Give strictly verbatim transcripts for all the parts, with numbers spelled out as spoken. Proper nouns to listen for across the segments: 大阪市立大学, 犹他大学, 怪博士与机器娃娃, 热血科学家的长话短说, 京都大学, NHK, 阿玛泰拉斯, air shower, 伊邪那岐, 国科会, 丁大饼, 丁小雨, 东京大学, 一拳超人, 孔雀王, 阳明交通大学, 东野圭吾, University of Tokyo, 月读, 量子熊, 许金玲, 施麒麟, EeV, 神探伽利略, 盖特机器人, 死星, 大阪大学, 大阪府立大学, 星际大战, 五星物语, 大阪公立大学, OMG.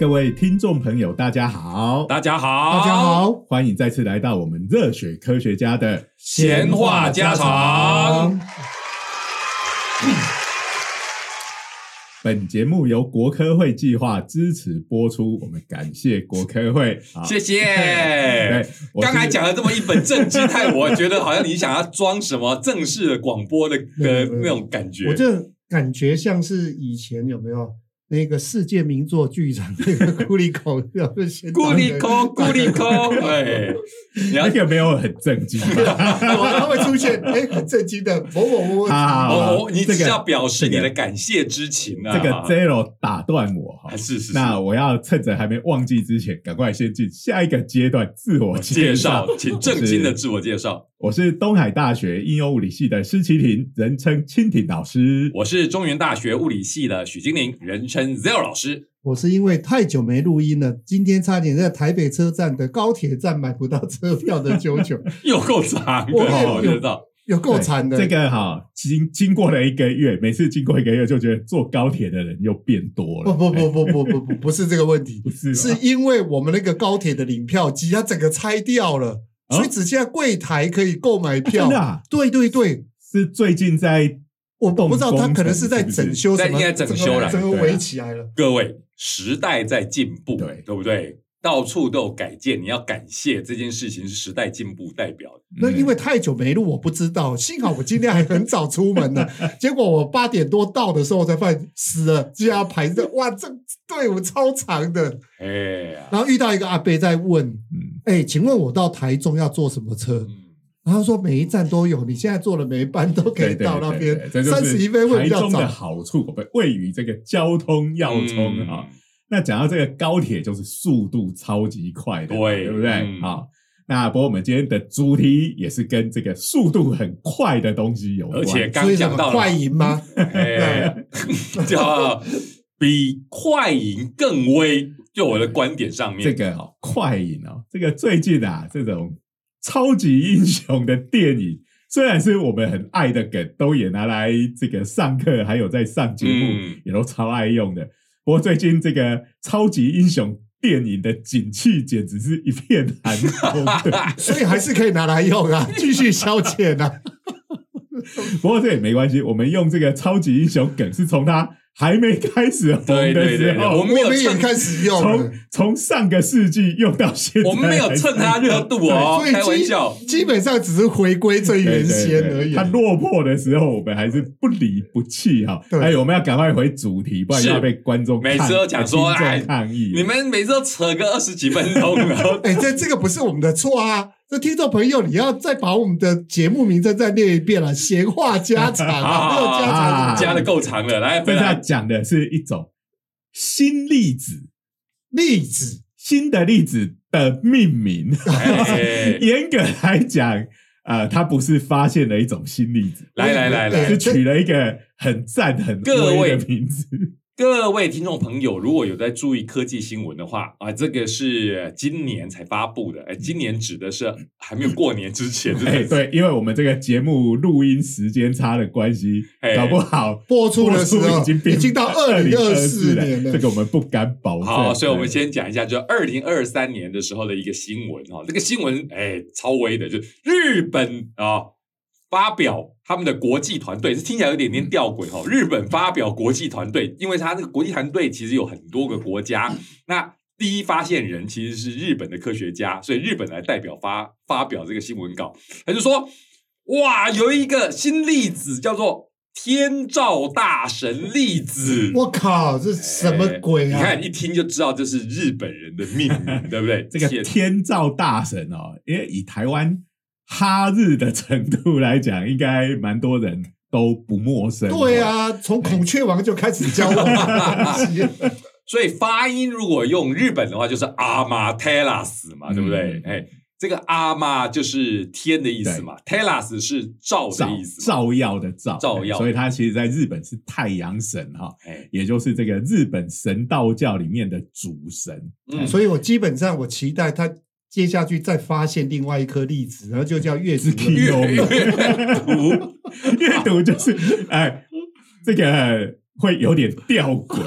各位听众朋友大家好，大家好，大家好，欢迎再次来到我们热血科学家的闲话家常。本节目由国科会计划支持播出，我们感谢国科会，谢谢。刚才讲了这么一本正经，害我觉得好像你想要装什么正式的广播的的那种感觉。我这感觉像是以前有没有那个世界名作剧场那个咕哩口，咕哩口，咕哩口，哎，那个没有很正经，它会出现哎很正经的某某某某，哦，你只要表示你的感谢之情啊。这个 Zero 打断我哈，是是，那我要趁着还没忘记之前，赶快先进下一个阶段自我介绍，请正经的自我介绍。我是东海大学应用物理系的施麒麟，人称蜻蜓老师。我是中原大学物理系的许金玲，人称 Zero 老师。我是因为太久没录音了，今天差点在台北车站的高铁站买不到车票的啾啾。又够长的，我知道。有够惨的，这个哈，经经过了一个月，每次经过一个月就觉得坐高铁的人又变多了。不不不不不不不，不是这个问题，不是，是因为我们那个高铁的领票机，它整个拆掉了。所以只现在柜台可以购买票，真的、啊？对对对，是最近在我不知道他可能是在整修什么，在整修了，整个围起来了。各位，时代在进步，对对不对？到处都有改建，你要感谢这件事情是时代进步代表的。那因为太久没录，我不知道。幸好我今天还很早出门呢，结果我八点多到的时候才发现死了，就要排着，哇，这队伍超长的。哎呀，然后遇到一个阿伯在问，嗯，哎，请问我到台中要坐什么车？嗯然后说每一站都有，你现在坐了每一班都可以到那边。三十一分会比较早。台中的好处，我们位于这个交通要冲啊。嗯那讲到这个高铁，就是速度超级快的，对，对不对？嗯、好，那不过我们今天的主题也是跟这个速度很快的东西有关，而且刚讲到了快银吗？哎，叫比快银更威。就我的观点上面，这个、哦、快银哦，这个最近啊，这种超级英雄的电影。虽然是我们很爱的梗，都也拿来这个上课，还有在上节目、嗯、也都超爱用的。不过最近这个超级英雄电影的景气简直是一片寒冬，所以还是可以拿来用啊，继续消遣啊。不过这也没关系，我们用这个超级英雄梗是从他还没开始红的时候，我们也开始用，从从上个世纪用到现在，我们没有蹭他热度哦，开玩笑，基本上只是回归最原先而已。他落魄的时候，我们还是不离不弃哈。哎，我们要赶快回主题，不然要被观众每次都讲说哎抗议，你们每次都扯个二十几分钟，哎，这这个不是我们的错啊。那听众朋友，你要再把我们的节目名称再念一遍了，闲话家常啊，没有家常，加的够长了。来，回来讲的是一种新粒子，粒子新的粒子的命名。严格来讲，呃，它不是发现了一种新粒子，来来来来，是取了一个很赞很威的名字。各位听众朋友，如果有在注意科技新闻的话啊，这个是今年才发布的。哎，今年指的是还没有过年之前。哎，对，因为我们这个节目录音时间差的关系，搞不好播出的时候已经已经到二零二四年了，这个我们不敢保证。好，所以我们先讲一下，就二零二三年的时候的一个新闻哈，这个新闻哎超威的，就日本啊发表。他们的国际团队是听起来有点点吊诡哈、哦。日本发表国际团队，因为他这个国际团队其实有很多个国家。那第一发现人其实是日本的科学家，所以日本来代表发发表这个新闻稿，他就说：哇，有一个新粒子叫做天照大神粒子。我靠，这什么鬼啊？哎、你看一听就知道这是日本人的命名，对不对？这个天照大神哦，因为以台湾。哈日的程度来讲，应该蛮多人都不陌生。对啊，从孔雀王就开始教我们。所以发音如果用日本的话，就是阿玛泰拉斯嘛，对不对？哎、嗯，这个阿玛就是天的意思嘛，泰拉斯是照的意思，照耀的照，照耀。所以它其实在日本是太阳神哈，也就是这个日本神道教里面的主神。嗯，所以我基本上我期待它。接下去再发现另外一颗粒子，然后就叫阅读。阅读，阅读就是哎，这个会有点吊诡。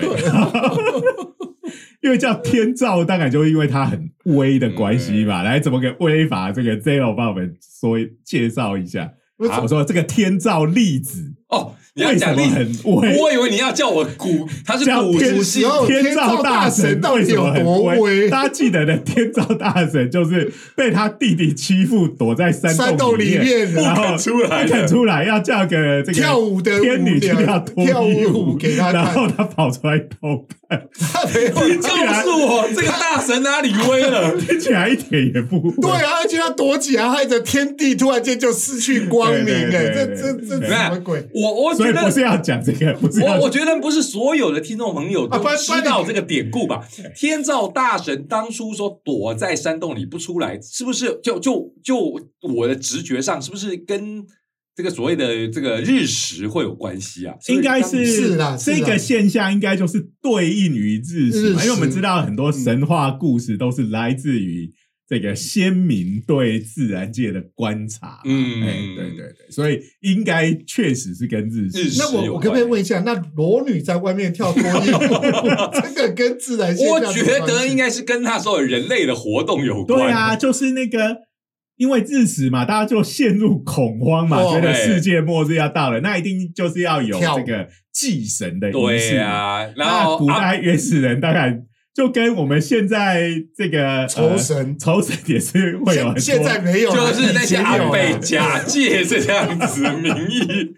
因为叫天照，当然就因为它很微的关系嘛。嗯、来，怎么个微法？这个 Zero 帮我们说介绍一下。啊、我说这个天照粒子哦，你要讲粒子，我以为你要叫我古，他是古族系天照大神到底有多威？大家记得的天照大神就是被他弟弟欺负，躲在山洞里面，然后出来，不肯出来，要叫个这个跳舞的天女去跳脱衣舞给他看，然后他跑出来偷看。他没有，你告诉我这个大神哪里威了？听起来一点也不对啊！而且他躲起来，害得天地突然间就失去光明。哎，这这这什么鬼？我我。所以不是要讲这个，不是要我我觉得不是所有的听众朋友都知道这个典故吧？天照大神当初说躲在山洞里不出来，是不是就就就我的直觉上，是不是跟这个所谓的这个日食会有关系啊？应该是是啦，这个现象应该就是对应于日食，因为我们知道很多神话故事都是来自于这个先民对自然界的观察，嗯、欸，对对对，所以应该确实是跟日食。那我我可不可以问一下，那裸女在外面跳脱衣舞，这个跟自然现象？我觉得应该是跟那时候人类的活动有关。对啊，就是那个因为日食嘛，大家就陷入恐慌嘛，觉得世界末日要到了，那一定就是要有这个祭神的仪式啊。然后古代原始人当然。就跟我们现在这个酬神，酬、呃、神也是会有很多，现在没有，就是那些阿北假借这样子名义，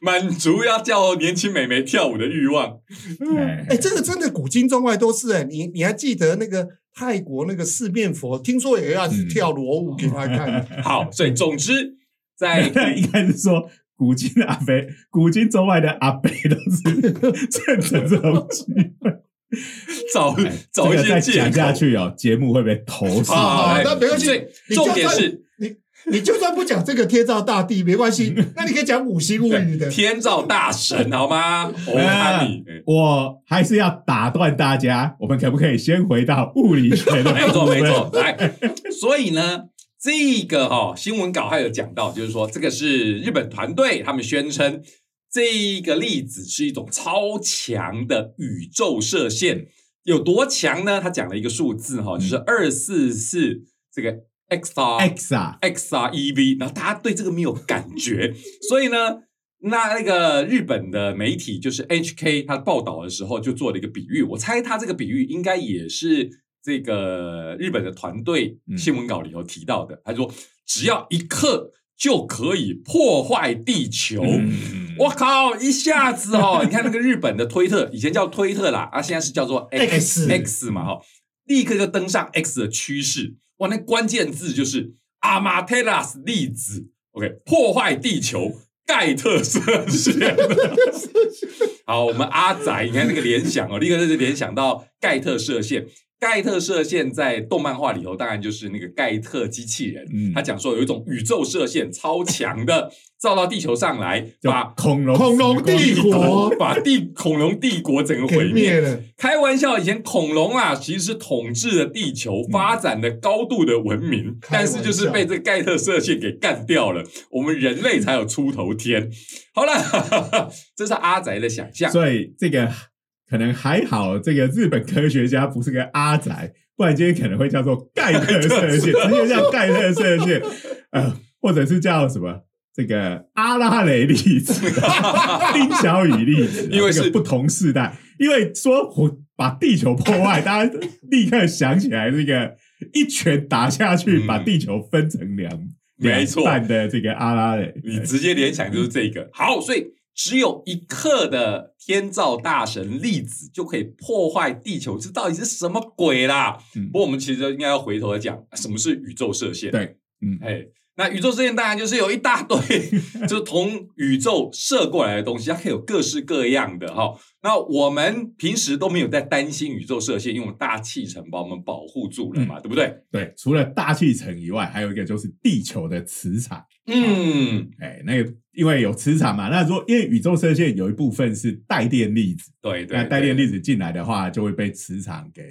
满足要叫年轻美眉跳舞的欲望。哎、欸，这个真的古今中外都是哎、欸，你你还记得那个泰国那个四面佛，听说也要是跳裸舞给他看。嗯、好，所以总之在应该是说。古今的阿伯，古今中外的阿伯都是趁着这种机会找找一些借口。讲下去哦，节目会被投诉。好，那没关系。重点是你，你就算不讲这个天照大帝没关系，那你可以讲五星物语的天照大神，好吗？我还是要打断大家，我们可不可以先回到物理学的？没错，没错。来，所以呢？这个哈、哦、新闻稿还有讲到，就是说这个是日本团队，他们宣称这个粒子是一种超强的宇宙射线，有多强呢？他讲了一个数字哈、哦，就是二四四这个 exa exa exa ev， 然后大家对这个没有感觉，所以呢，那那个日本的媒体就是 N H K， 他报道的时候就做了一个比喻，我猜他这个比喻应该也是。这个日本的团队新闻稿里头提到的，他说只要一克就可以破坏地球。我靠，一下子哦！你看那个日本的推特，以前叫推特啦，啊，现在是叫做 X X 嘛，哈，立刻就登上 X 的趋势。哇，那关键字就是阿马特拉斯粒子 ，OK， 破坏地球。盖特射线，好，我们阿宅，你看那个联想哦，立刻就是联想到盖特射线。盖特射线在动漫画里头，当然就是那个盖特机器人。嗯、他讲说有一种宇宙射线超强的，照到地球上来，把恐龙恐龙帝国把地恐龙帝国整个毁灭了。开玩笑，以前恐龙啊，其实是统治了地球，发展的高度的文明，嗯、但是就是被这个盖特射线给干掉了。我们人类才有出头天。好了，这是阿宅的想象。所以这个。可能还好，这个日本科学家不是个阿宅，不然今天可能会叫做盖特射线，直接叫盖特射线，呃，或者是叫什么这个阿拉蕾粒子、丁小雨粒子，因为是不同世代。因为说我把地球破坏，大家立刻想起来这个一拳打下去，把地球分成两两半的这个阿拉蕾，你直接联想就是这个。好，所以。只有一克的天照大神粒子就可以破坏地球，这到底是什么鬼啦？嗯、不过我们其实应该要回头来讲，什么是宇宙射线？对，嗯，哎，那宇宙射线当然就是有一大堆，就是从宇宙射过来的东西，它可以有各式各样的哈、哦。那我们平时都没有在担心宇宙射线，因为我们大气层把我们保护住了嘛，嗯、对不对？对，除了大气层以外，还有一个就是地球的磁场。嗯，哎，那个。因为有磁场嘛，那如果因为宇宙射线有一部分是带电粒子，对 对, 对，那带电粒子进来的话，就会被磁场给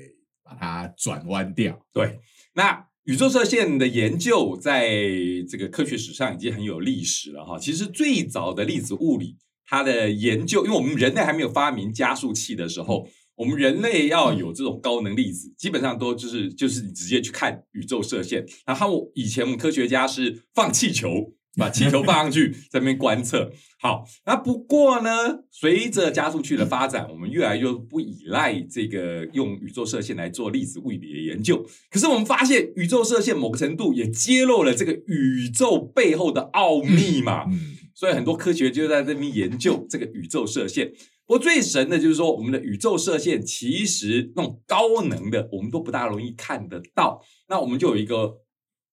把它转弯掉。对，那宇宙射线的研究在这个科学史上已经很有历史了哈。其实最早的粒子物理，它的研究，因为我们人类还没有发明加速器的时候，我们人类要有这种高能粒子，基本上都就是就是你直接去看宇宙射线。然后以前我们科学家是放气球，把气球放上去在那边观测。好，那不过呢，随着加速器的发展，我们越来越不依赖这个用宇宙射线来做粒子物理的研究。可是我们发现宇宙射线某个程度也揭露了这个宇宙背后的奥秘嘛，所以很多科学就在这边研究这个宇宙射线。不过最神的就是说，我们的宇宙射线其实那种高能的我们都不大容易看得到。那我们就有一个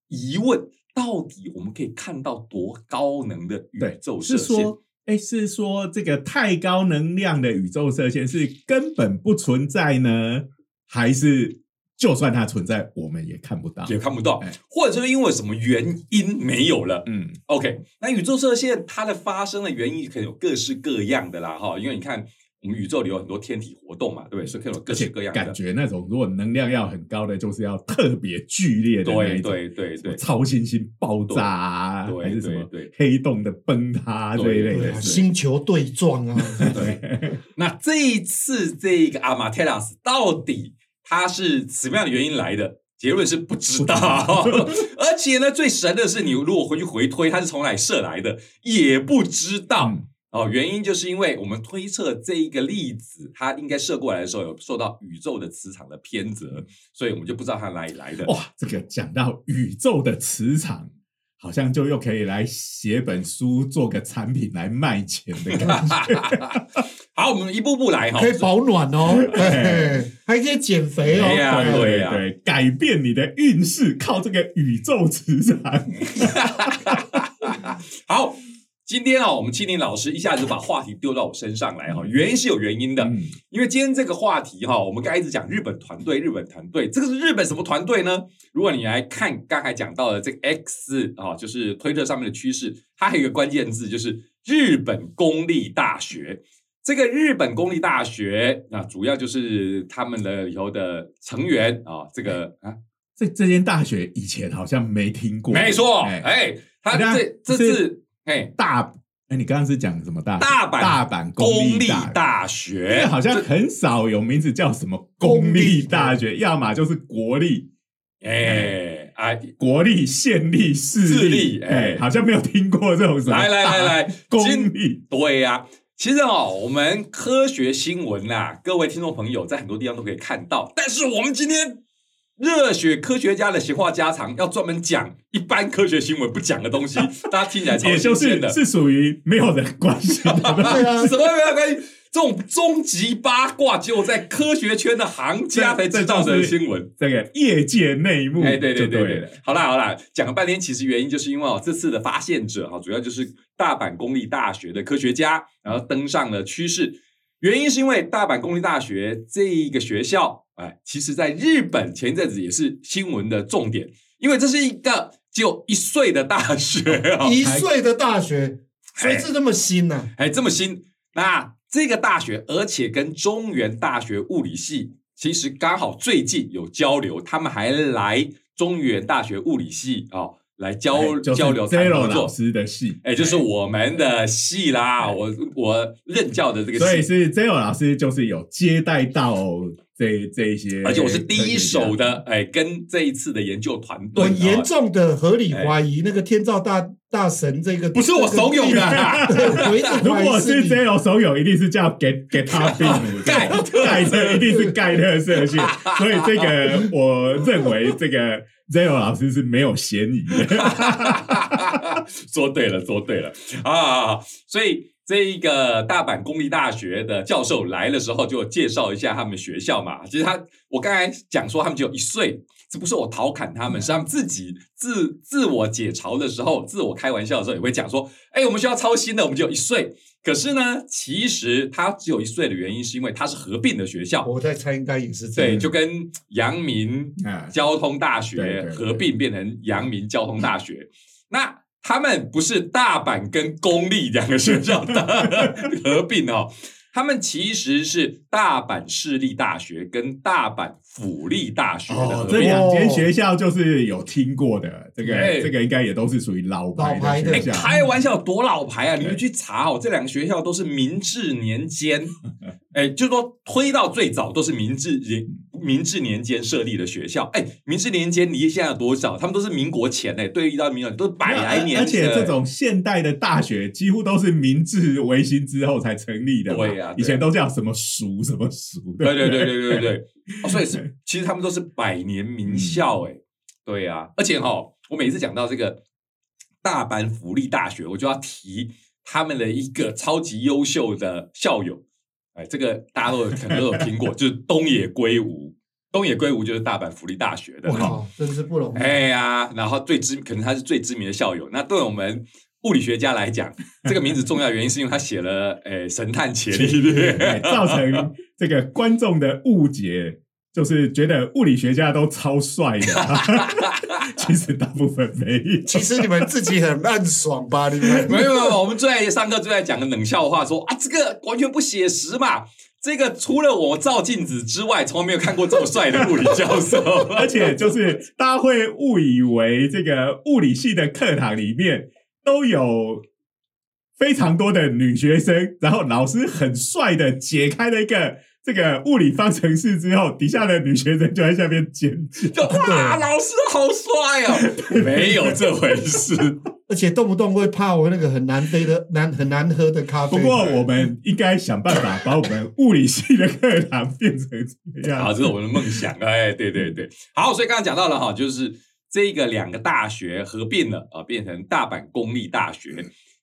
疑问，到底我们可以看到多高能的宇宙射线？是说，诶，是说这个太高能量的宇宙射线是根本不存在呢？还是就算它存在我们也看不到？也看不到，哎，或者是因为什么原因没有了。嗯 OK， 那宇宙射线它的发生的原因可能有各式各样的啦，因为你看我们宇宙里有很多天体活动嘛，对不对？所以可以有各式各样的感觉。那种如果能量要很高的，就是要特别剧烈的那一种，对对对对，超新星爆炸啊，还是什么黑洞的崩塌这一类的，啊，星球对撞啊。对，那这一次这个阿马特拉斯到底它是什么样的原因来的？结论是不知道，而且呢，最神的是你如果回去回推，它是从哪射来的也不知道。嗯哦，原因就是因为我们推测这一个粒子它应该射过来的时候有受到宇宙的磁场的偏折，所以我们就不知道它哪里来的。哇，这个讲到宇宙的磁场好像就又可以来写本书做个产品来卖钱的感觉。好，我们一步步来，可以保暖哦，还可以减肥哦，对呀，啊，对呀，啊啊，改变你的运势靠这个宇宙磁场。好，今天啊，我们庆林老师一下子把话题丢到我身上来哈，原因是有原因的，嗯，因为今天这个话题哈，我们刚才一直讲日本团队，日本团队，这个是日本什么团队呢？如果你来看刚才讲到的这个 X 啊，就是推特上面的趋势，它还有一个关键字就是日本公立大学。这个日本公立大学啊，主要就是他们的里头的成员啊，这个啊，这这间大学以前好像没听过，没错，哎，欸，他这这次。Hey, 大哎，你刚刚是讲什么大学？大阪大阪公立大学，因为好像很少有名字叫什么公立大学，要么就是国立，哎啊，国立、县立、市立，哎，好像没有听过这种什么。来来来来，公立，对呀，啊。其实哦，我们科学新闻啊，各位听众朋友在很多地方都可以看到，但是我们今天热血科学家的闲话家常要专门讲一般科学新闻不讲的东西，大家听起来超新鲜的，也就是是属于没有人关心的，对啊，什么没有关心？这种终极八卦只有在科学圈的行家才知道的新闻，这个业界内幕。哎，对对对 对, 对，好啦好啦，讲了半天，其实原因就是因为哦，这次的发现者哈，主要就是大阪公立大学的科学家，然后登上了趋势。原因是因为大阪公立大学这一个学校，哎，其实在日本前一阵子也是新闻的重点，因为这是一个只有一岁的大学，哦，一岁的大学，所以是这么新啊，哎，这么新。那这个大学，而且跟中原大学物理系其实刚好最近有交流，他们还来中原大学物理系啊，哦，来交交流谈合作，老师的系，哎，就是我们的系啦。我我任教的这个系，所以是 Zero 老师就是有接待到这这一些，而且我是第一手的，哎，跟这一次的研究团队。我严重的合理怀疑，哎，那个天照大大神这个不是我手有的，啊，如果是 Zero 手有，一定是叫给给他病盖盖特，一定是盖特射线。所以这个我认为这个。Zero 老师是没有嫌疑的，说对了，说对了啊！所以这一个大阪公立大学的教授来的时候，就介绍一下他们学校嘛。其实他，我刚才讲说他们只有一岁，这不是我调侃他们，是他们自己自自我解嘲的时候，自我开玩笑的时候也会讲说：“哎，我们学校超新的，我们只有一岁。”可是呢，其实他只有一岁的原因，是因为他是合并的学校。我在猜，应该也是这样。对，就跟阳明交通大学合并变成阳明交通大学。嗯，那他们不是大阪跟公立两个学校的合并哦，他们其实是大阪市立大学跟大阪府立大学的合并。哦，这两间学校就是有听过的，这个，欸，这个应该也都是属于老牌的学校。欸，开玩笑，多老牌啊！你们去查哦，这两个学校都是明治年间哎，就是说推到最早都是明治明治年间设立的学校。哎，明治年间离现在有多少？他们都是民国前哎，对，一到民国都是百来年。而且这种现代的大学几乎都是明治维新之后才成立的。对呀、啊，以前都叫什么塾什么塾。对对对对对对。哦，所以是其实他们都是百年名校哎、嗯。对呀、啊，而且哈、哦，我每次讲到这个大阪福利大学，我就要提他们的一个超级优秀的校友。哎，这个大家都可能都有听过，就是东野圭吾。东野圭吾就是大阪福利大学的，哇，真是不容易。哎呀，然后最知，可能他是最知名的校友。那对我们物理学家来讲，这个名字重要的原因是因为他写了《哎神探伽利略》哎，造成这个观众的误解，就是觉得物理学家都超帅的。其实大部分没有，其实你们自己很暗爽吧？你们没有没有，我们最爱上课最爱讲个冷笑话说，说啊，这个完全不写实嘛。这个除了我照镜子之外，从来没有看过这么帅的物理教授。而且就是大家会误以为这个物理系的课堂里面都有非常多的女学生，然后老师很帅的解开了一个这个物理方程式之后，底下的女学生就在下面尖叫，哇，老师好帅哦！没有这回事，而且动不动会怕我那个很难飞的难很难喝的咖啡。不过我们应该想办法把我们物理系的课堂变成这样。好，这是我们的梦想。哎，对对对，好，所以刚刚讲到了哈，就是这个两个大学合并了啊，变成大阪公立大学。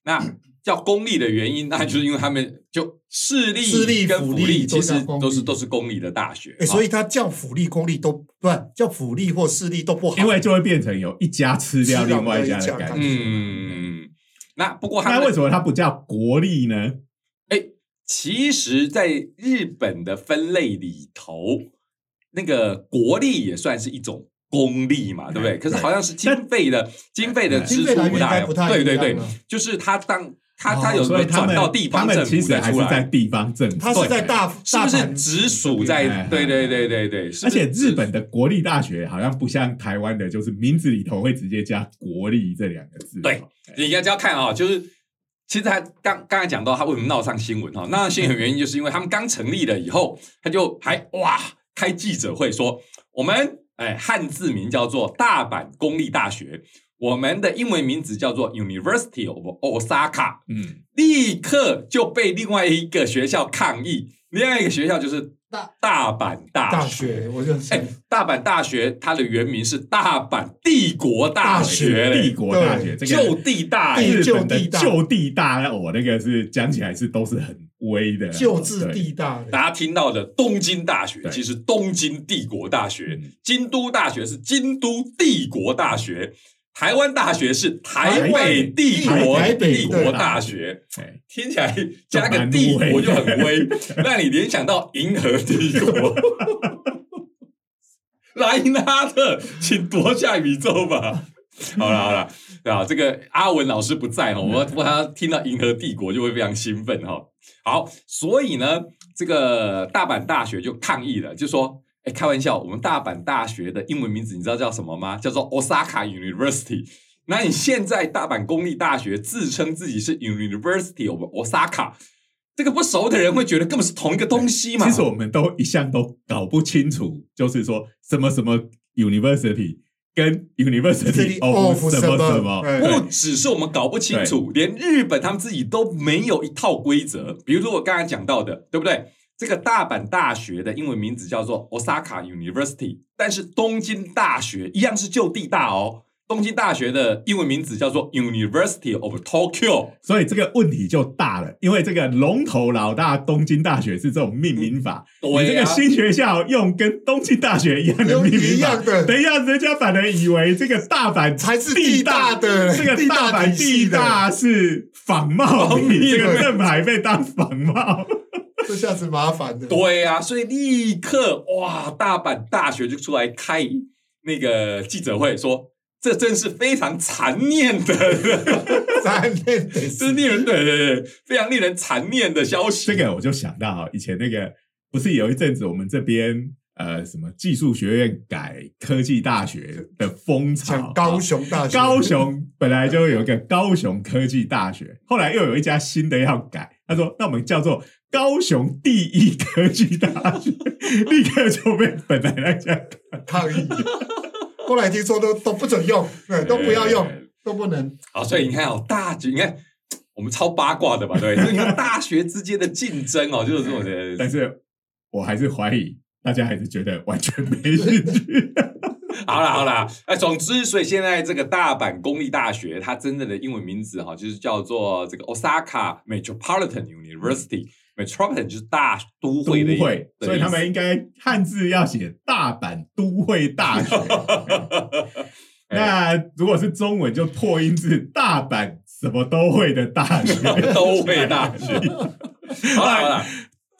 那叫公立的原因，那就是因为他们就市立、私立跟府立其实都是都是公立的大学，欸、所以他叫府立、公立都不叫府立或市立都不好，因为就会变成有一家吃掉另外一家的感觉。嗯，那不过他那为什么他不叫国立呢？哎、欸，其实，在日本的分类里头，那个国立也算是一种公立嘛，对不对？可是好像是经费的经费的支出不大，对对对，就是他当。他他有没有转到地方政府出来？哦、他们其实还是在地方政府，他是在大是不是直属在？对对对对对。而且日本的国立大学好像不像台湾的，就是名字里头会直接加“国立”这两个字。对，你要要看啊、哦，就是其实他刚刚才讲到他为什么闹上新闻哈，闹上新闻原因就是因为他们刚成立了以后，他就还哇开记者会说，我们哎汉字名叫做大阪公立大学。我们的英文名字叫做 University of Osaka， 嗯，立刻就被另外一个学校抗议。另外一个学校就是大大阪大学，我就哎、欸，大阪大学它的原名是大阪帝国大学，大学帝国大学，这个就地大日本的就地大，我、哦、那个是讲起来是都是很威的，就地地大。大家听到的东京大学，其实东京帝国大学，京都大学是京都帝国大学。台湾大学是台北帝国帝国大学，听起来加个帝国就很威，让你联想到银河帝国。莱纳特，请夺下宇宙吧！好了好了，啊，这个阿文老师不在哈，我他听到银河帝国就会非常兴奋哈。好，所以呢，这个大阪大学就抗议了，就说。哎，开玩笑，我们大阪大学的英文名字你知道叫什么吗？叫做 Osaka University。那你现在大阪公立大学自称自己是 University of Osaka， 这个不熟的人会觉得根本是同一个东西嘛？其实我们都一向都搞不清楚，就是说什么什么 University 跟 University of 什么什么，不只是我们搞不清楚，连日本他们自己都没有一套规则。比如说我刚才讲到的，对不对？这个大阪大学的英文名字叫做 Osaka University， 但是东京大学一样是就地大哦。东京大学的英文名字叫做 University of Tokyo， 所以这个问题就大了，因为这个龙头老大东京大学是这种命名法，嗯啊、你这个新学校用跟东京大学一样的命名法，等一下人家反而以为这个大阪才是地大的，这个大阪地大是仿冒品，这个正牌被当仿冒。这下子麻烦的，对啊，所以立刻哇，大阪大学就出来开那个记者会说，这真是非常残念的，残念的，是令人对对对，非常令人残念的消息。这个我就想到啊，以前那个不是有一阵子我们这边呃什么技术学院改科技大学的风潮，像高雄大学，高雄本来就有一个高雄科技大学，后来又有一家新的要改。他说那我们叫做高雄第一科技大学，立刻就被本来那家抗议，后来听说 都, 都不准用，对，都不要用，都不能。好，所以你看哦，大局你看我们超八卦的吧，对，所以你看大学之间的竞争哦，就是我的，但是我还是怀疑大家还是觉得完全没兴趣。好啦好啦，哎，总之，所以现在这个大阪公立大学，它真正的英文名字哈，就是叫做这个 Osaka Metropolitan University。Metropolitan 就是大都会的意思，所以他们应该汉字要写大阪都会大学。那如果是中文，就破音字大阪什么都会的大学，都会大学。好啦好啦。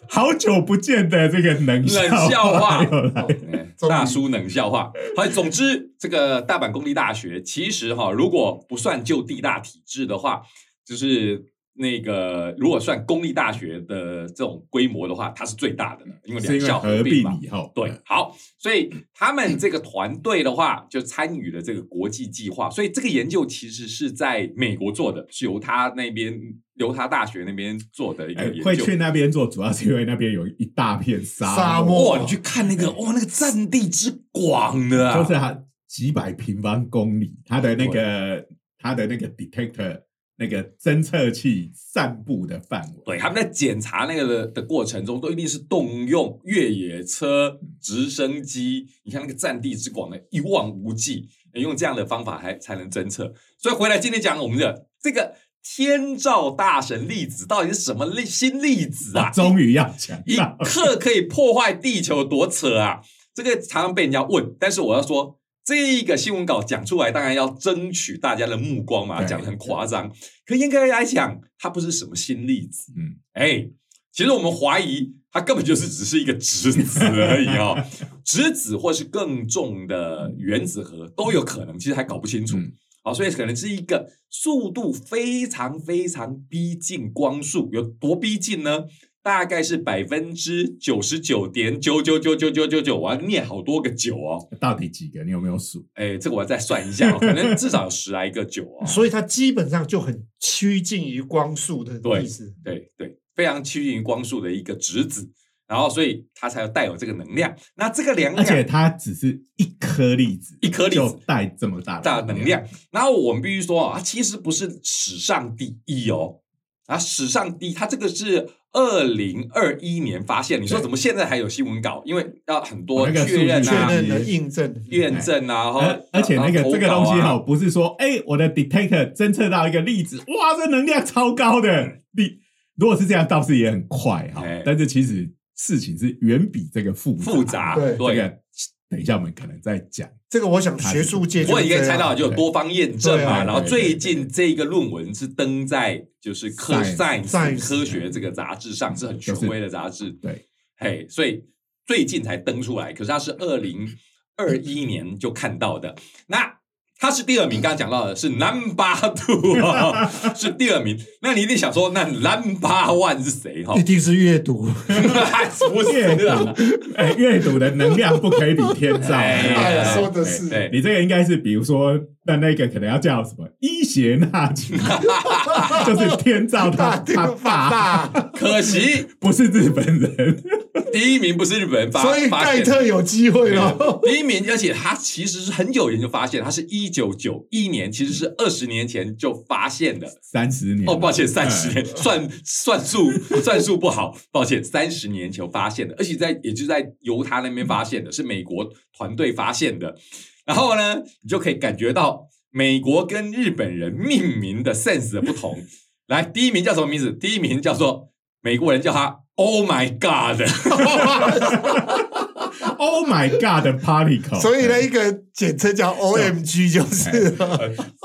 好久不见的这个冷笑话，冷笑话哦、大叔冷笑话。好，总之这个大阪公立大学其实哈、哦，如果不算就地大体制的话，就是那个如果算公立大学的这种规模的话，它是最大的，因为两校合并嘛。以后对，好，所以他们这个团队的话，就参与了这个国际计划。所以这个研究其实是在美国做的，是由他那边。犹他大学那边做的一个研究、欸、会去那边做，主要是因为那边有一大片沙漠，沙漠、哦、你去看那个哇、哦，那个占地之广的、啊，就是它几百平方公里，它的那个它的那个 detector 那个侦测器散布的范围，对，他们在检查那个 的, 的过程中，都一定是动用越野车、直升机，你看那个占地之广的一望无际，用这样的方法还才能侦测。所以回来今天讲我们的这个。天照大神粒子到底是什么新粒子啊？终于要讲一克可以破坏地球，多扯啊！这个常常被人家问，但是我要说，这个新闻稿讲出来，当然要争取大家的目光嘛，讲得很夸张。可应该来讲，它不是什么新粒子，嗯，哎，其实我们怀疑它根本就是只是一个质子而已哦，质子或是更重的原子核都有可能，其实还搞不清楚。嗯好，所以可能是一个速度非常非常逼近光速，有多逼近呢？大概是百分之九十九点九九九九九九九，我要念好多个九哦。到底几个？你有没有数？哎，这个我再算一下、哦，可能至少有十来个九哦。所以它基本上就很趋近于光速的意思。对 对, 对，非常趋近于光速的一个质子。然后，所以它才有带有这个能量。那这个能量，而且它只是一颗粒子，一颗粒子就带这么大的能量。然后我们必须说啊，其实不是史上第一哦，啊，史上第一，它这个是二零二一年发现。你说怎么现在还有新闻稿？因为要很多确认啊、确认的印证、验证啊，而且那个这个东西哈，不是说哎，我的 detector 侦测到一个粒子，哇，这能量超高的。你如果是这样，倒是也很快哈，但是其实。事情是远比这个复杂复杂，对，这个等一下我们可能再讲。这个我想学术界，我也可以猜到，就有多方验证嘛。然后最近这个论文是登在就是科 Science 科学这个杂志上，是很权威的杂志。对，嘿，所以最近才登出来，可是它是二零二一年就看到的。那它是第二名，刚刚讲到的是 number two、哦、是第二名。那你一定想说，那 number one 是谁、哦？一定是阅读，不是啦，哎，阅读的能量不可以比天照。哎, 哎, 哎，说的是，哎哎、你这个应该是，比如说，那那个可能要叫什么伊邪那岐，就是天照他他爸，可惜不是日本人。第一名不是日本人发，所以盖特有机会了。第一名，而且他其实是很久以前就发现，他是一九九一年，其实是二十年前就发现的，三十年哦，抱歉，三十年，算算数算数不好，抱歉，三十年前发现的，而且在也就在犹他那边发现的，是美国团队发现的。然后呢，你就可以感觉到美国跟日本人命名的 sense 的不同。来，第一名叫什么名字？第一名叫做美国人叫他。Oh my God! Oh my God! Particle! 所以呢，一个简称叫 O M G 就是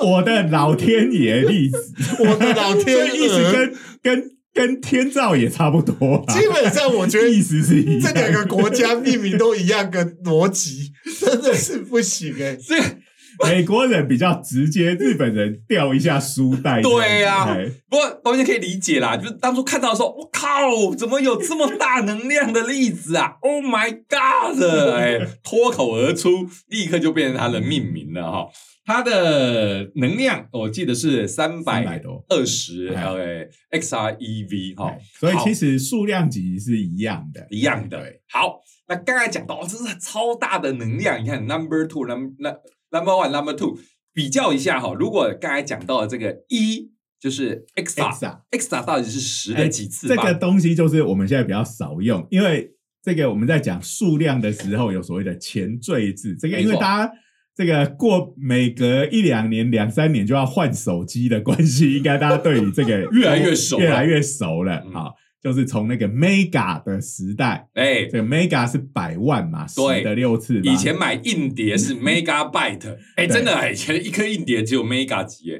我的老天爷粒子，我的老天爷，意思跟跟跟天照也差不多、啊。基本上，我觉得意思是一样，这两个国家命名都一样的逻辑，真的是不行哎、欸。这美国人比较直接，日本人掉一下书袋。对呀、啊，不过完全可以理解啦。就是当初看到的时候，我、哦、靠，怎么有这么大能量的粒子啊 ？Oh my God！ 哎，脱口而出，立刻就变成它的命名了哈、哦。它的能量我记得是三百多 三百多 二十 X R E V 哈，所以其实数量级是一样的一样的。好，那刚才讲到、哦、这是超大的能量，你看 number two number one number two 比较一下哈、哦，如果刚才讲到的这个一就是 extra extra 到底是十的几次吧、欸？这个东西就是我们现在比较少用，因为这个我们在讲数量的时候有所谓的前缀字，这个因为大家这个过每隔一两年、两三年就要换手机的关系，应该大家对于这个越来越熟，越来越熟了。嗯、好，就是从那个 mega 的时代，哎、欸，这个 mega 是百万嘛，十的六次嘛。以前买硬碟是 megabyte， 哎、欸，真的、欸，以前一颗硬碟只有 mega 级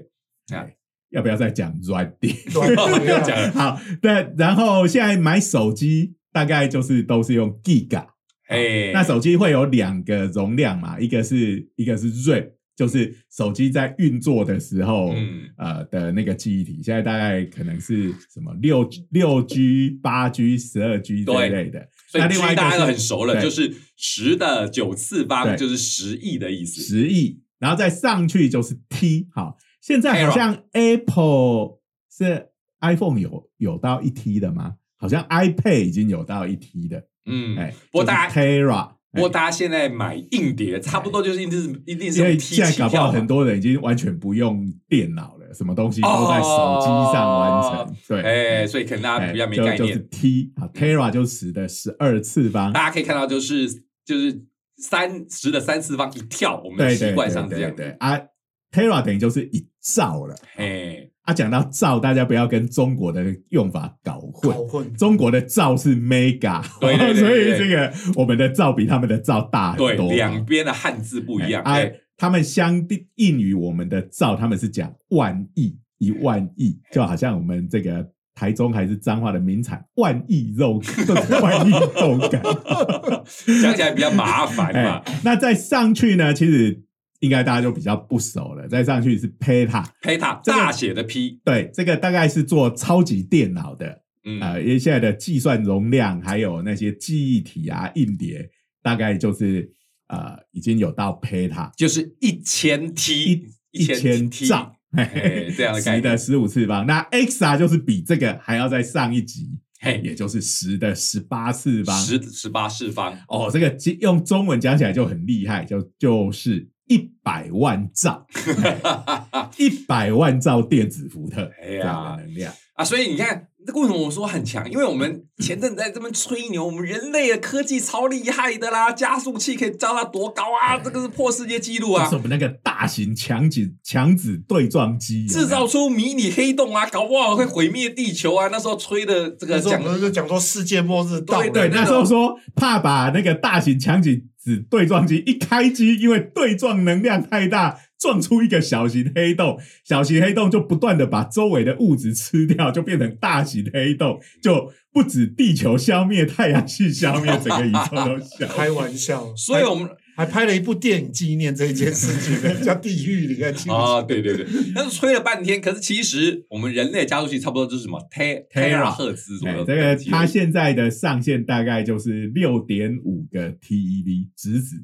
哎、欸。要不要再讲软碟？不要讲了。好，对，然后现在买手机大概就是都是用 Giga， 哎，那手机会有两个容量嘛，一个是一个是 RAM， 就是手机在运作的时候、嗯、呃的那个记忆体，现在大概可能是什么六 G、八 G、十二 G 这一类的。所以另外一个大家很熟了，就是十的九次方就是十亿的意思，十亿，然后再上去就是 T， 好。现在好像 Apple 是 iPhone 有有到一 T 的吗？好像 iPad 已经有到一 T 的，嗯，哎、欸，不过大家 Tera， 不过大家现在买硬碟、欸、差不多就是一定是一定是用 T 起跳，现在搞不好很多人已经完全不用电脑了，什么东西都在手机上完成，哦、对，哎、欸，所以可能大家比较没概念，欸、就, 就是 T 啊 ，Tera 就是的十二次方，大家可以看到就是就是三十的三次方一跳，我们习惯上这样，对啊。Tera 等于就是一兆了，哎，啊，讲到兆，大家不要跟中国的用法搞混，搞混中国的兆是 mega， 对对对对对，所以这个我们的兆比他们的兆大很多，对，两边的汉字不一样，哎、啊，他们相应于我们的兆，他们是讲万亿，一万亿，就好像我们这个台中还是彰化的名产万亿肉，万亿豆干，讲起来比较麻烦嘛、哎。那再上去呢，其实。应该大家就比较不熟了，再上去是 Peta， Peta 大写的 P， 对，这个大概是做超级电脑的，嗯，呃，因为现在的计算容量还有那些记忆体啊、硬碟，大概就是呃已经有到 Peta， 就是一千 T， 一千兆，嘿，这样的概念，十的十五次方。那 X R 就是比这个还要再上一级，嘿，也就是十的十八次方，十的十八次方。哦，这个用中文讲起来就很厉害，就就是。一百万兆，一百万兆电子伏特，哎呀，能量啊！所以你看，为什么我说很强？因为我们前阵子在这边吹牛，我们人类的科技超厉害的啦，加速器可以加到多高啊？这个是破世界纪录啊！就是我们那个大型强子强子对撞机，制造出迷你黑洞啊，搞不好会毁灭地球啊！那时候吹的这个讲，就讲说世界末日到了，对对，那时候说怕把那个大型强子。指对撞机一开机，因为对撞能量太大，撞出一个小型黑洞，小型黑洞就不断的把周围的物质吃掉，就变成大型黑洞，就不止地球消灭，太阳系消灭，整个宇宙都消灭。开玩笑，所以我们还拍了一部电影纪念这一件事情，叫《地狱》，你看。啊，对对对，但是吹了半天，可是其实我们人类加速器差不多就是什么 Tera 赫兹左右。这个它现在的上限大概就是 六点五 个 T E V 质子。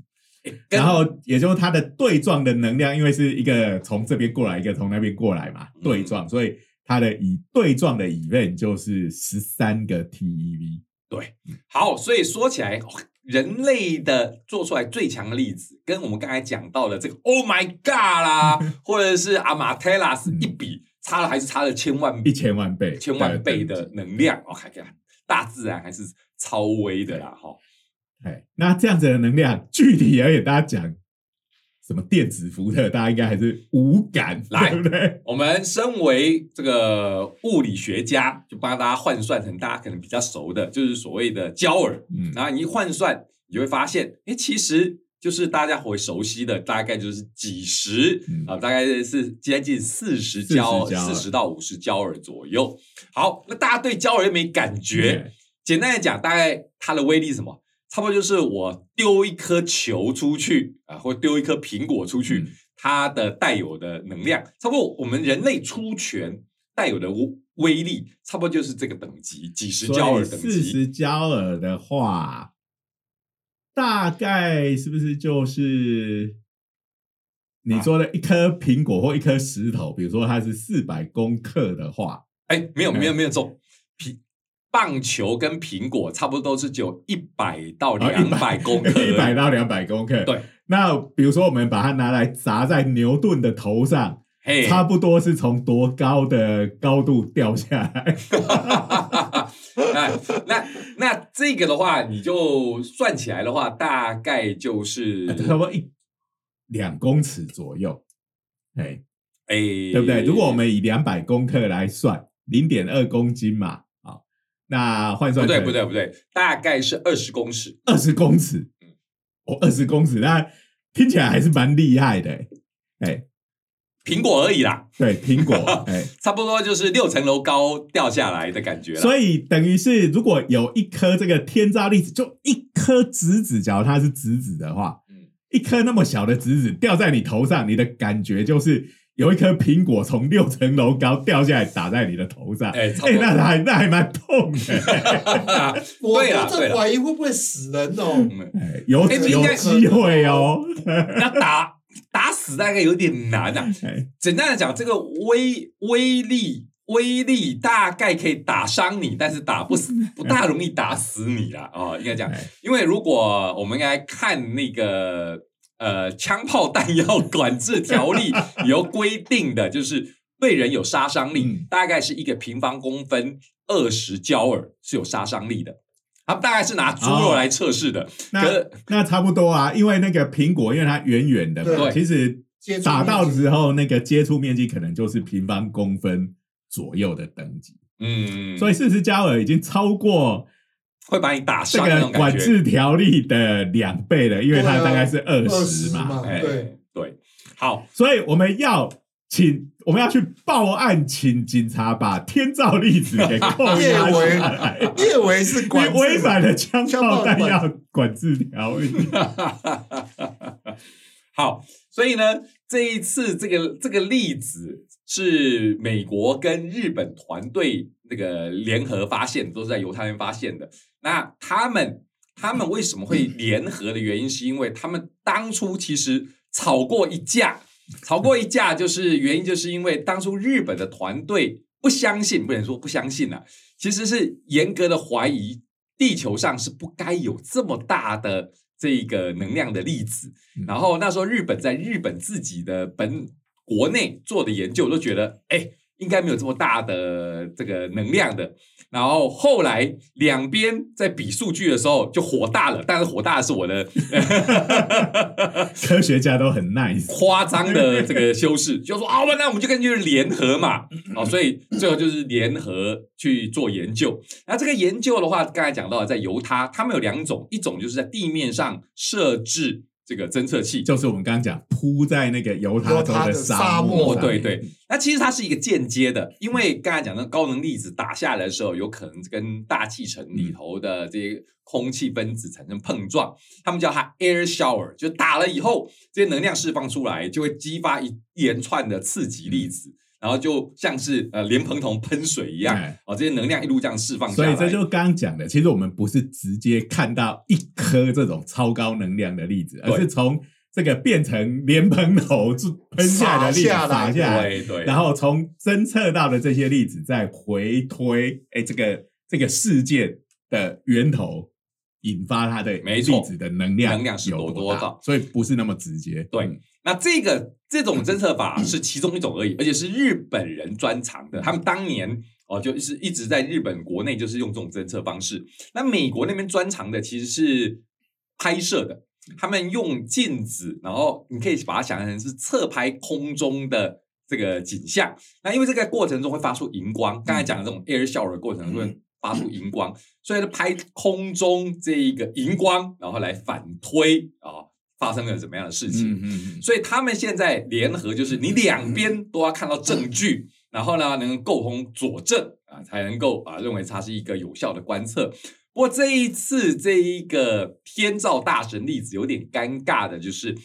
然后也就是它的对撞的能量，因为是一个从这边过来，一个从那边过来嘛，对撞，嗯、所以它的以对撞的 event 就是十三个 T E V。对，好，所以说起来，人类的做出来最强的例子，跟我们刚才讲到的这个 Oh my God 啦，或者是阿马特拉斯一比，差了还是差了千万一千万倍、千万倍的能量。哦，看看大自然还是超威的啦，哈。哎，那这样子的能量，具体而言，大家讲什么电子伏特，大家应该还是无感，来，对不对？我们身为这个物理学家，就帮大家换算成大家可能比较熟的，就是所谓的焦耳。嗯，然后你一换算，你就会发现，哎，其实就是大家会熟悉的，大概就是几十、嗯、啊，大概是接近四十焦，四十到五十焦耳左右。好，那大家对焦耳又没感觉，嗯、简单的讲，大概它的威力是什么？差不多就是我丢一颗球出去啊，或丢一颗苹果出去，嗯、它的带有的能量，差不多我们人类出拳带有的威力，差不多就是这个等级，几十焦耳等级。四十焦耳的话，大概是不是就是你说的一颗苹果或一颗石头，比如说它是四百公克的话，哎，没有没有没有重，棒球跟苹果差不多都是只有一百到两百公克，一百到两百公克，对。那比如说我们把它拿来砸在牛顿的头上，差不多是从多高的高度掉下来那, 那这个的话你就算起来的话大概就是差不多一两公尺左右、欸欸、对不对？如果我们以两百公克来算 零点二公斤嘛、哦、那换算不对不对不对，大概是二十公尺，二十公尺、哦、二十公尺，那听起来还是蛮厉害的、欸欸，苹果而已啦，对，苹果、欸、差不多就是六层楼高掉下来的感觉啦。所以等于是如果有一颗这个天造粒子，就一颗质子，假如它是质子的话、嗯、一颗那么小的质子掉在你头上，你的感觉就是有一颗苹果从六层楼高掉下来打在你的头上、欸欸、那还那还蛮痛的、欸、我都在怀疑会不会死人哦、欸、有机会哦，那打打死大概有点难啊。简单的讲，这个威威力威力大概可以打伤你，但是打不死，不大容易打死你啦。哦，应该讲，因为如果我们来看那个呃枪炮弹药管制条例有规定的，就是对人有杀伤力，嗯、大概是一个平方公分二十焦耳是有杀伤力的。他们大概是拿猪肉来测试的、哦、那, 那差不多啊，因为那个苹果因为它圆圆的嘛，其实打到的时候那个接触面积可能就是平方公分左右的等级，嗯，所以四十焦耳已经超过会把你打伤这个管制条例的两倍了，因为它大概是二十嘛，对、啊、对, 对，好，所以我们要请我们要去报案，请警察把天造粒子给扣押出来。列为是管制，违反了枪炮弹药管制条例。好，所以呢，这一次这个这个例子是美国跟日本团队那个联合发现，都是在犹太人发现的。那他们他们为什么会联合的原因，是因为他们当初其实吵过一架。吵过一架就是原因，就是因为当初日本的团队不相信，不能说不相信啦、啊，其实是严格的怀疑地球上是不该有这么大的这个能量的粒子。然后那时候日本在日本自己的本国内做的研究都觉得，哎，应该没有这么大的这个能量的。然后后来两边在比数据的时候就火大了，但是火大的是我的科学家都很 nice 夸张的这个修饰，就说啊，那我们就根据联合嘛，哦，所以最后就是联合去做研究。那这个研究的话，刚才讲到了在犹他，他们有两种，一种就是在地面上设置这个侦测器，就是我们刚刚讲铺在那个犹他州的沙漠，对对。那其实它是一个间接的，因为刚才讲的高能粒子打下来的时候，有可能跟大气层里头的这些空气分子产生碰撞，他们叫它 air shower， 就打了以后，这些能量释放出来，就会激发一连串的刺激粒子。然后就像是呃莲蓬头喷水一样、嗯哦、这些能量一路这样释放下来。所以这就刚刚讲的，其实我们不是直接看到一颗这种超高能量的粒子，而是从这个变成莲蓬头喷下来的粒子洒下 来, 下来对对，然后从侦测到的这些粒子再回推这个这个事件的源头，引发它的粒子的能量能量是多多大，所以不是那么直接。对、嗯、那这个这种侦测法是其中一种而已，而且是日本人专长的，他们当年、哦、就是一直在日本国内就是用这种侦测方式。那美国那边专长的其实是拍摄的，他们用镜子，然后你可以把它想成是侧拍空中的这个景象。那因为这个过程中会发出荧光，刚才讲的这种 air shower 的过程中会发出荧光，所以拍空中这一个荧光，然后来反推啊、哦，发生了什么样的事情、嗯嗯嗯、所以他们现在联合，就是你两边都要看到证据、嗯、然后呢能够共同佐证、啊、才能够、啊、认为它是一个有效的观测。不过这一次这一个天造大神粒子有点尴尬的，就是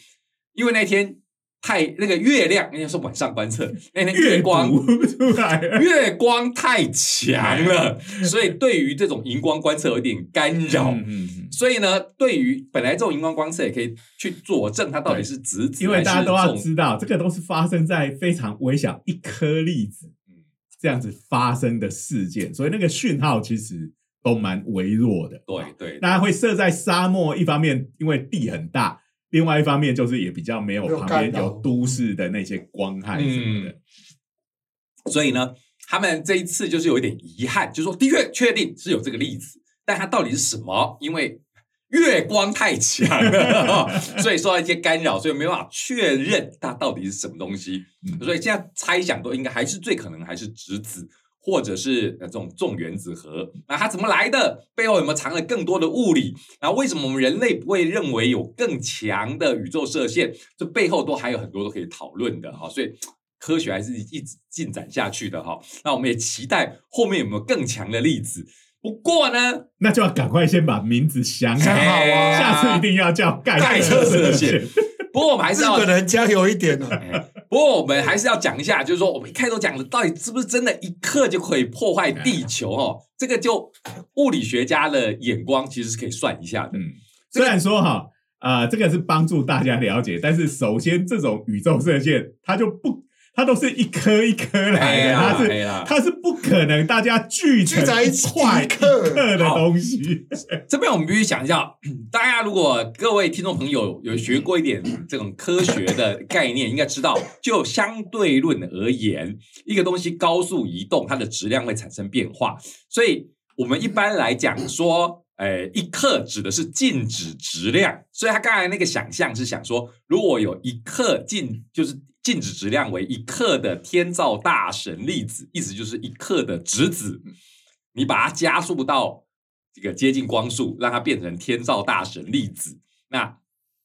因为那天太那个月亮，人家说晚上观测，那天月光出来了，月光太强了，所以对于这种荧光观测有点干扰。嗯嗯嗯，所以呢，对于本来这种荧光观测也可以去佐证它到底是质子，因为大家都要知道，这个都是发生在非常微小一颗粒子这样子发生的事件，所以那个讯号其实都蛮微弱的。对 对, 对，大家会设在沙漠，一方面因为地很大。另外一方面就是也比较没有旁边有都市的那些光害什么的、嗯、所以呢他们这一次就是有一点遗憾，就是说的确确定是有这个粒子，但它到底是什么，因为月光太强了、哦、所以受到一些干扰，所以没办法确认它到底是什么东西、嗯、所以现在猜想都应该还是最可能还是质子或者是这种重原子核，那它怎么来的？背后有没有藏了更多的物理？然后为什么我们人类不会认为有更强的宇宙射线？这背后都还有很多都可以讨论的哈，所以科学还是一直进展下去的哈。那我们也期待后面有没有更强的粒子。不过呢，那就要赶快先把名字想好啊，下次一定要叫盖特射线。不过我们还是要日本人加油一点呢、啊哎。不过我们还是要讲一下，就是说我们一开头讲的，到底是不是真的一刻就可以破坏地球哦？这个就物理学家的眼光其实是可以算一下的。嗯，虽然说哈，呃，这个是帮助大家了解，但是首先这种宇宙射线，它就不，它都是一颗一颗来的，哎、它是、哎、它是不可能大家聚聚在一块一颗的东西。这边我们必须想一下，大家如果各位听众朋友有学过一点这种科学的概念，应该知道，就相对论而言，一个东西高速移动，它的质量会产生变化，所以我们一般来讲说。呃，一克指的是静止质量，所以他刚才那个想象是想说，如果有一克静，就是静止质量为一克的天造大神粒子，意思就是一克的质子，你把它加速到这个接近光速，让它变成天造大神粒子，那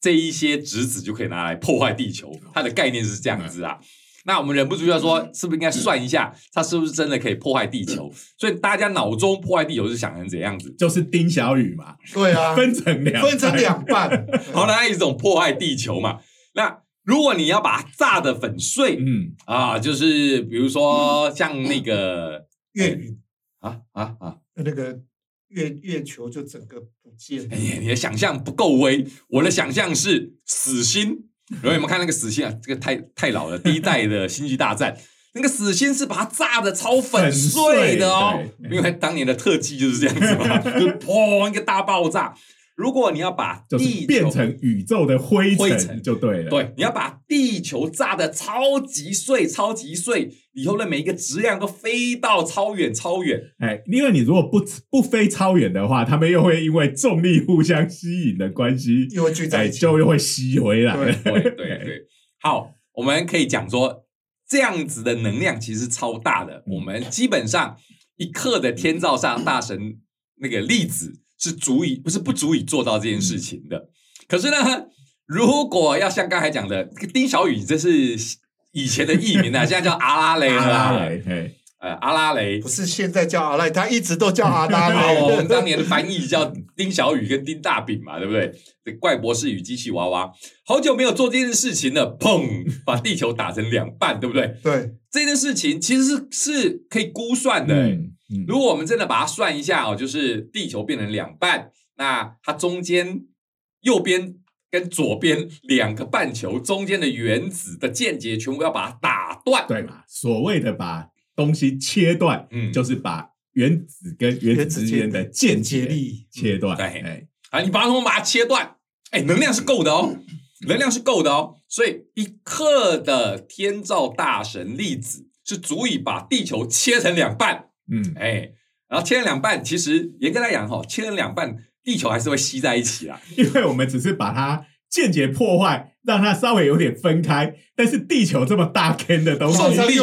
这一些质子就可以拿来破坏地球，它的概念是这样子啊。那我们忍不住要说，是不是应该算一下，它是不是真的可以破坏地球？所以大家脑中破坏地球是想成怎样子？就是丁小雨嘛，对啊，分成两分成两半，好，那一种破坏地球嘛。那如果你要把它炸得粉碎，嗯啊，就是比如说像那个月云啊啊啊，那个月月球就整个不见了。哎，你的想象不够威，我的想象是死星。然后你们看那个死星啊，这个太太老了。第一代的《星际大战》，那个死星是把它炸的超粉碎的哦，因为当年的特技就是这样子嘛，就砰一个大爆炸。如果你要把地球、就是、变成宇宙的灰尘，就对了。对，你要把地球炸的超级碎、超级碎，以后的每一个质量都飞到超远、超远。哎，因为你如果不不飞超远的话，他们又会因为重力互相吸引的关系，又聚在一起，就又会吸回来。对对 对, 对，好，我们可以讲说，这样子的能量其实超大的。我们基本上一克的天造上大神那个粒子。是足以不是不足以做到这件事情的。可是呢，如果要像刚才讲的丁小雨，这是以前的艺名啊，现在叫阿拉蕾了。阿拉蕾，呃，阿拉蕾不是现在叫阿拉蕾，他一直都叫阿拉蕾。我们当年的翻译叫丁小雨跟丁大饼嘛，对不对？怪博士与机器娃娃，好久没有做这件事情了，砰，把地球打成两半，对不对？对，这件事情其实是是可以估算的、欸。嗯嗯、如果我们真的把它算一下哦，就是地球变成两半，那它中间右边跟左边两个半球中间的原子的间接全部要把它打断，对嘛？所谓的把东西切断，嗯，就是把原子跟原子之间的间接力切断。对、嗯，哎，啊，你把它把它切断，哎，能量是够的哦，能量是够的哦，所以一克的天造大神粒子是足以把地球切成两半。嗯，哎，然后切成两半，其实严格来讲哈，切成两半，地球还是会吸在一起啊，因为我们只是把它间接破坏，让它稍微有点分开，但是地球这么大坑的东西，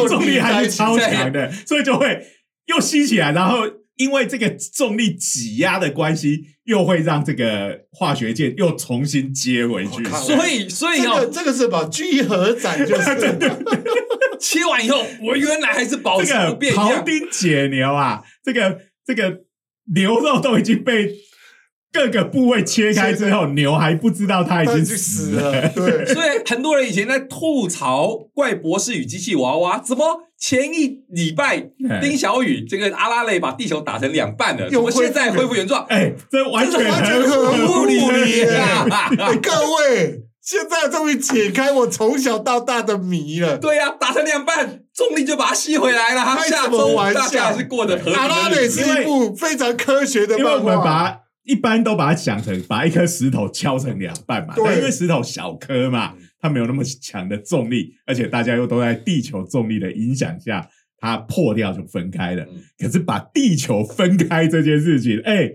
重力还是超强的，所以就会又吸起来，然后因为这个重力挤压的关系，又会让这个化学键又重新接回去，所以所以、哦、这个这个是把聚合展就是。切完以后，我原来还是保持不变一样。这个庖丁解牛啊，这个这个牛肉都已经被各个部位切开之后，牛还不知道它已经死了。对，所以很多人以前在吐槽怪博士与机器娃娃，怎么前一礼拜丁小雨这个阿拉蕾把地球打成两半了，怎么现在恢复原状？哎、欸，这完全很不理解啊！各位，现在终于解开我从小到大的谜了。对呀、啊，打成两半。重力就把它吸回来了，他下周大家是过得合理的。阿拉蕾是一部非常科学的漫画，因为我们把它一般都把它想成把一颗石头敲成两半嘛，对，但因为石头小颗嘛，它没有那么强的重力，而且大家又都在地球重力的影响下，它破掉就分开了。嗯、可是把地球分开这件事情，哎、欸，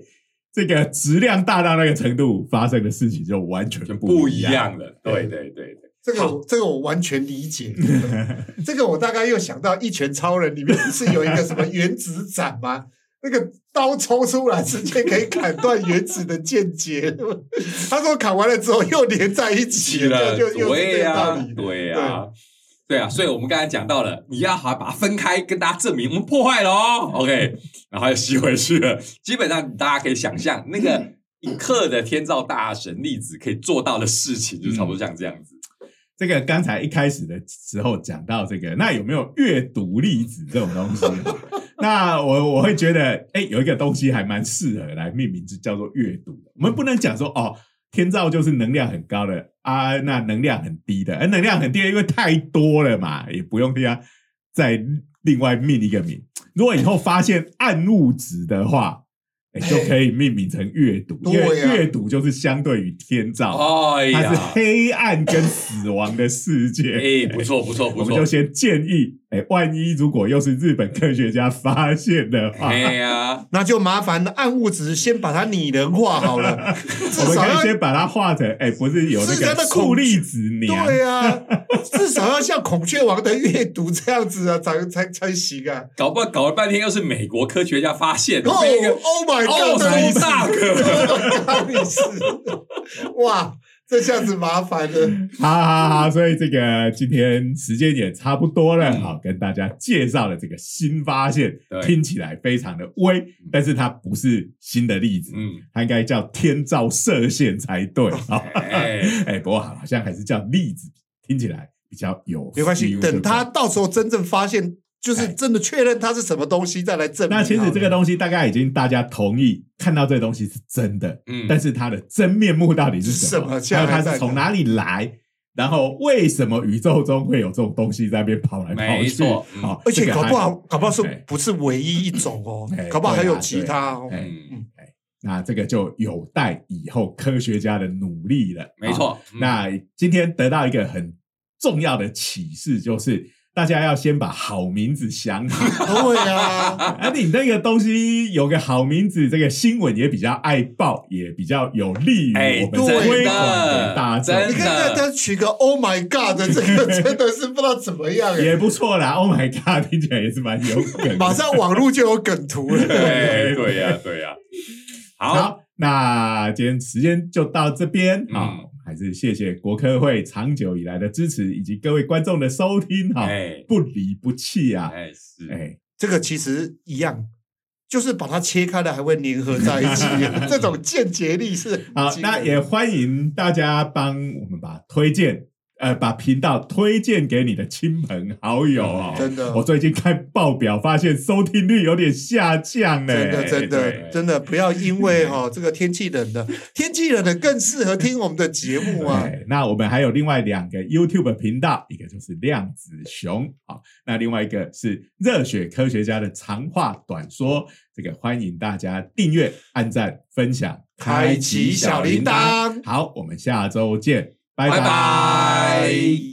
这个质量大到那个程度发生的事情就完全不一样了。对对对对。这个这个我完全理解，这个我大概又想到《一拳超人》里面不是有一个什么原子斩吗？那个刀抽出来直接可以砍断原子的间接，他说砍完了之后又连在一起了，就又是这个道理。对啊，对啊，所以我们刚才讲到了，你要好把它分开，跟大家证明我们破坏了哦 ，OK， 然后又吸回去了。基本上大家可以想象，那个一克的天照大神粒子可以做到的事情，就差不多像这样子。这个刚才一开始的时候讲到这个，那有没有阅读粒子这种东西？那我我会觉得，哎，有一个东西还蛮适合来命名，就叫做阅读。我们不能讲说哦，天照就是能量很高的啊，那能量很低的，而、啊、能量很低的因为太多了嘛，也不用对它再另外命一个名。如果以后发现暗物质的话。就可以命名成月读、啊、因为月读就是相对于天照、哦哎、它是黑暗跟死亡的世界、哎、不错不错不错，我们就先建议、哎、万一如果又是日本科学家发现的话、哎、啊那就麻烦暗物质先把它拟人化好了至少我们可以先把它化成、哎、不是有那个酷粒子娘，对啊至少要像孔雀王的月读这样子啊才才才行啊，搞不搞了半天又是美国科学家发现的、哦、Oh my奥斯大哥，哇，这下子麻烦了。好好好，所以这个今天时间也差不多了，好，跟大家介绍了这个新发现，听起来非常的威，但是它不是新的粒子，嗯，它应该叫天照射线才对。哎哎，不过好像还是叫粒子，听起来比较有。没关系，等它到时候真正发现。就是真的确认它是什么东西再来证明。那其实这个东西大概已经大家同意看到这个东西是真的、嗯、但是它的真面目到底是什么，是什么，还有它是从哪里来，然后为什么宇宙中会有这种东西在那边跑来跑去、嗯哦、而且搞不好搞不好是不是唯一一种哦、嗯、搞不好还有其他哦、嗯嗯、那这个就有待以后科学家的努力了，没错、嗯、那今天得到一个很重要的启示，就是大家要先把好名字想好。对啊，啊你那个东西有个好名字，这个新闻也比较爱报，也比较有利于我们推广的大众、欸。你看他取个 Oh my God 的这个真的是不知道怎么样、欸，也不错啦。Oh my God 听起来也是蛮有梗的，马上网络就有梗图了。对对呀、啊、对呀、啊。好，好那今天时间就到这边啊。嗯，还是谢谢国科会长久以来的支持，以及各位观众的收听、哦欸、不离不弃啊、欸是欸！这个其实一样，就是把它切开了还会粘合在一起，这种间接力是好。那也欢迎大家帮我们把推荐呃，把频道推荐给你的亲朋好友哦。真的，我最近看报表发现收听率有点下降呢。真的，真的，真的，不要因为哈、哦、这个天气冷的，天气冷的更适合听我们的节目啊。那我们还有另外两个 YouTube 频道，一个就是量子熊，好，那另外一个是热血科学家的长话短说，这个欢迎大家订阅、按赞、分享、开启小铃铛。好，我们下周见。拜拜。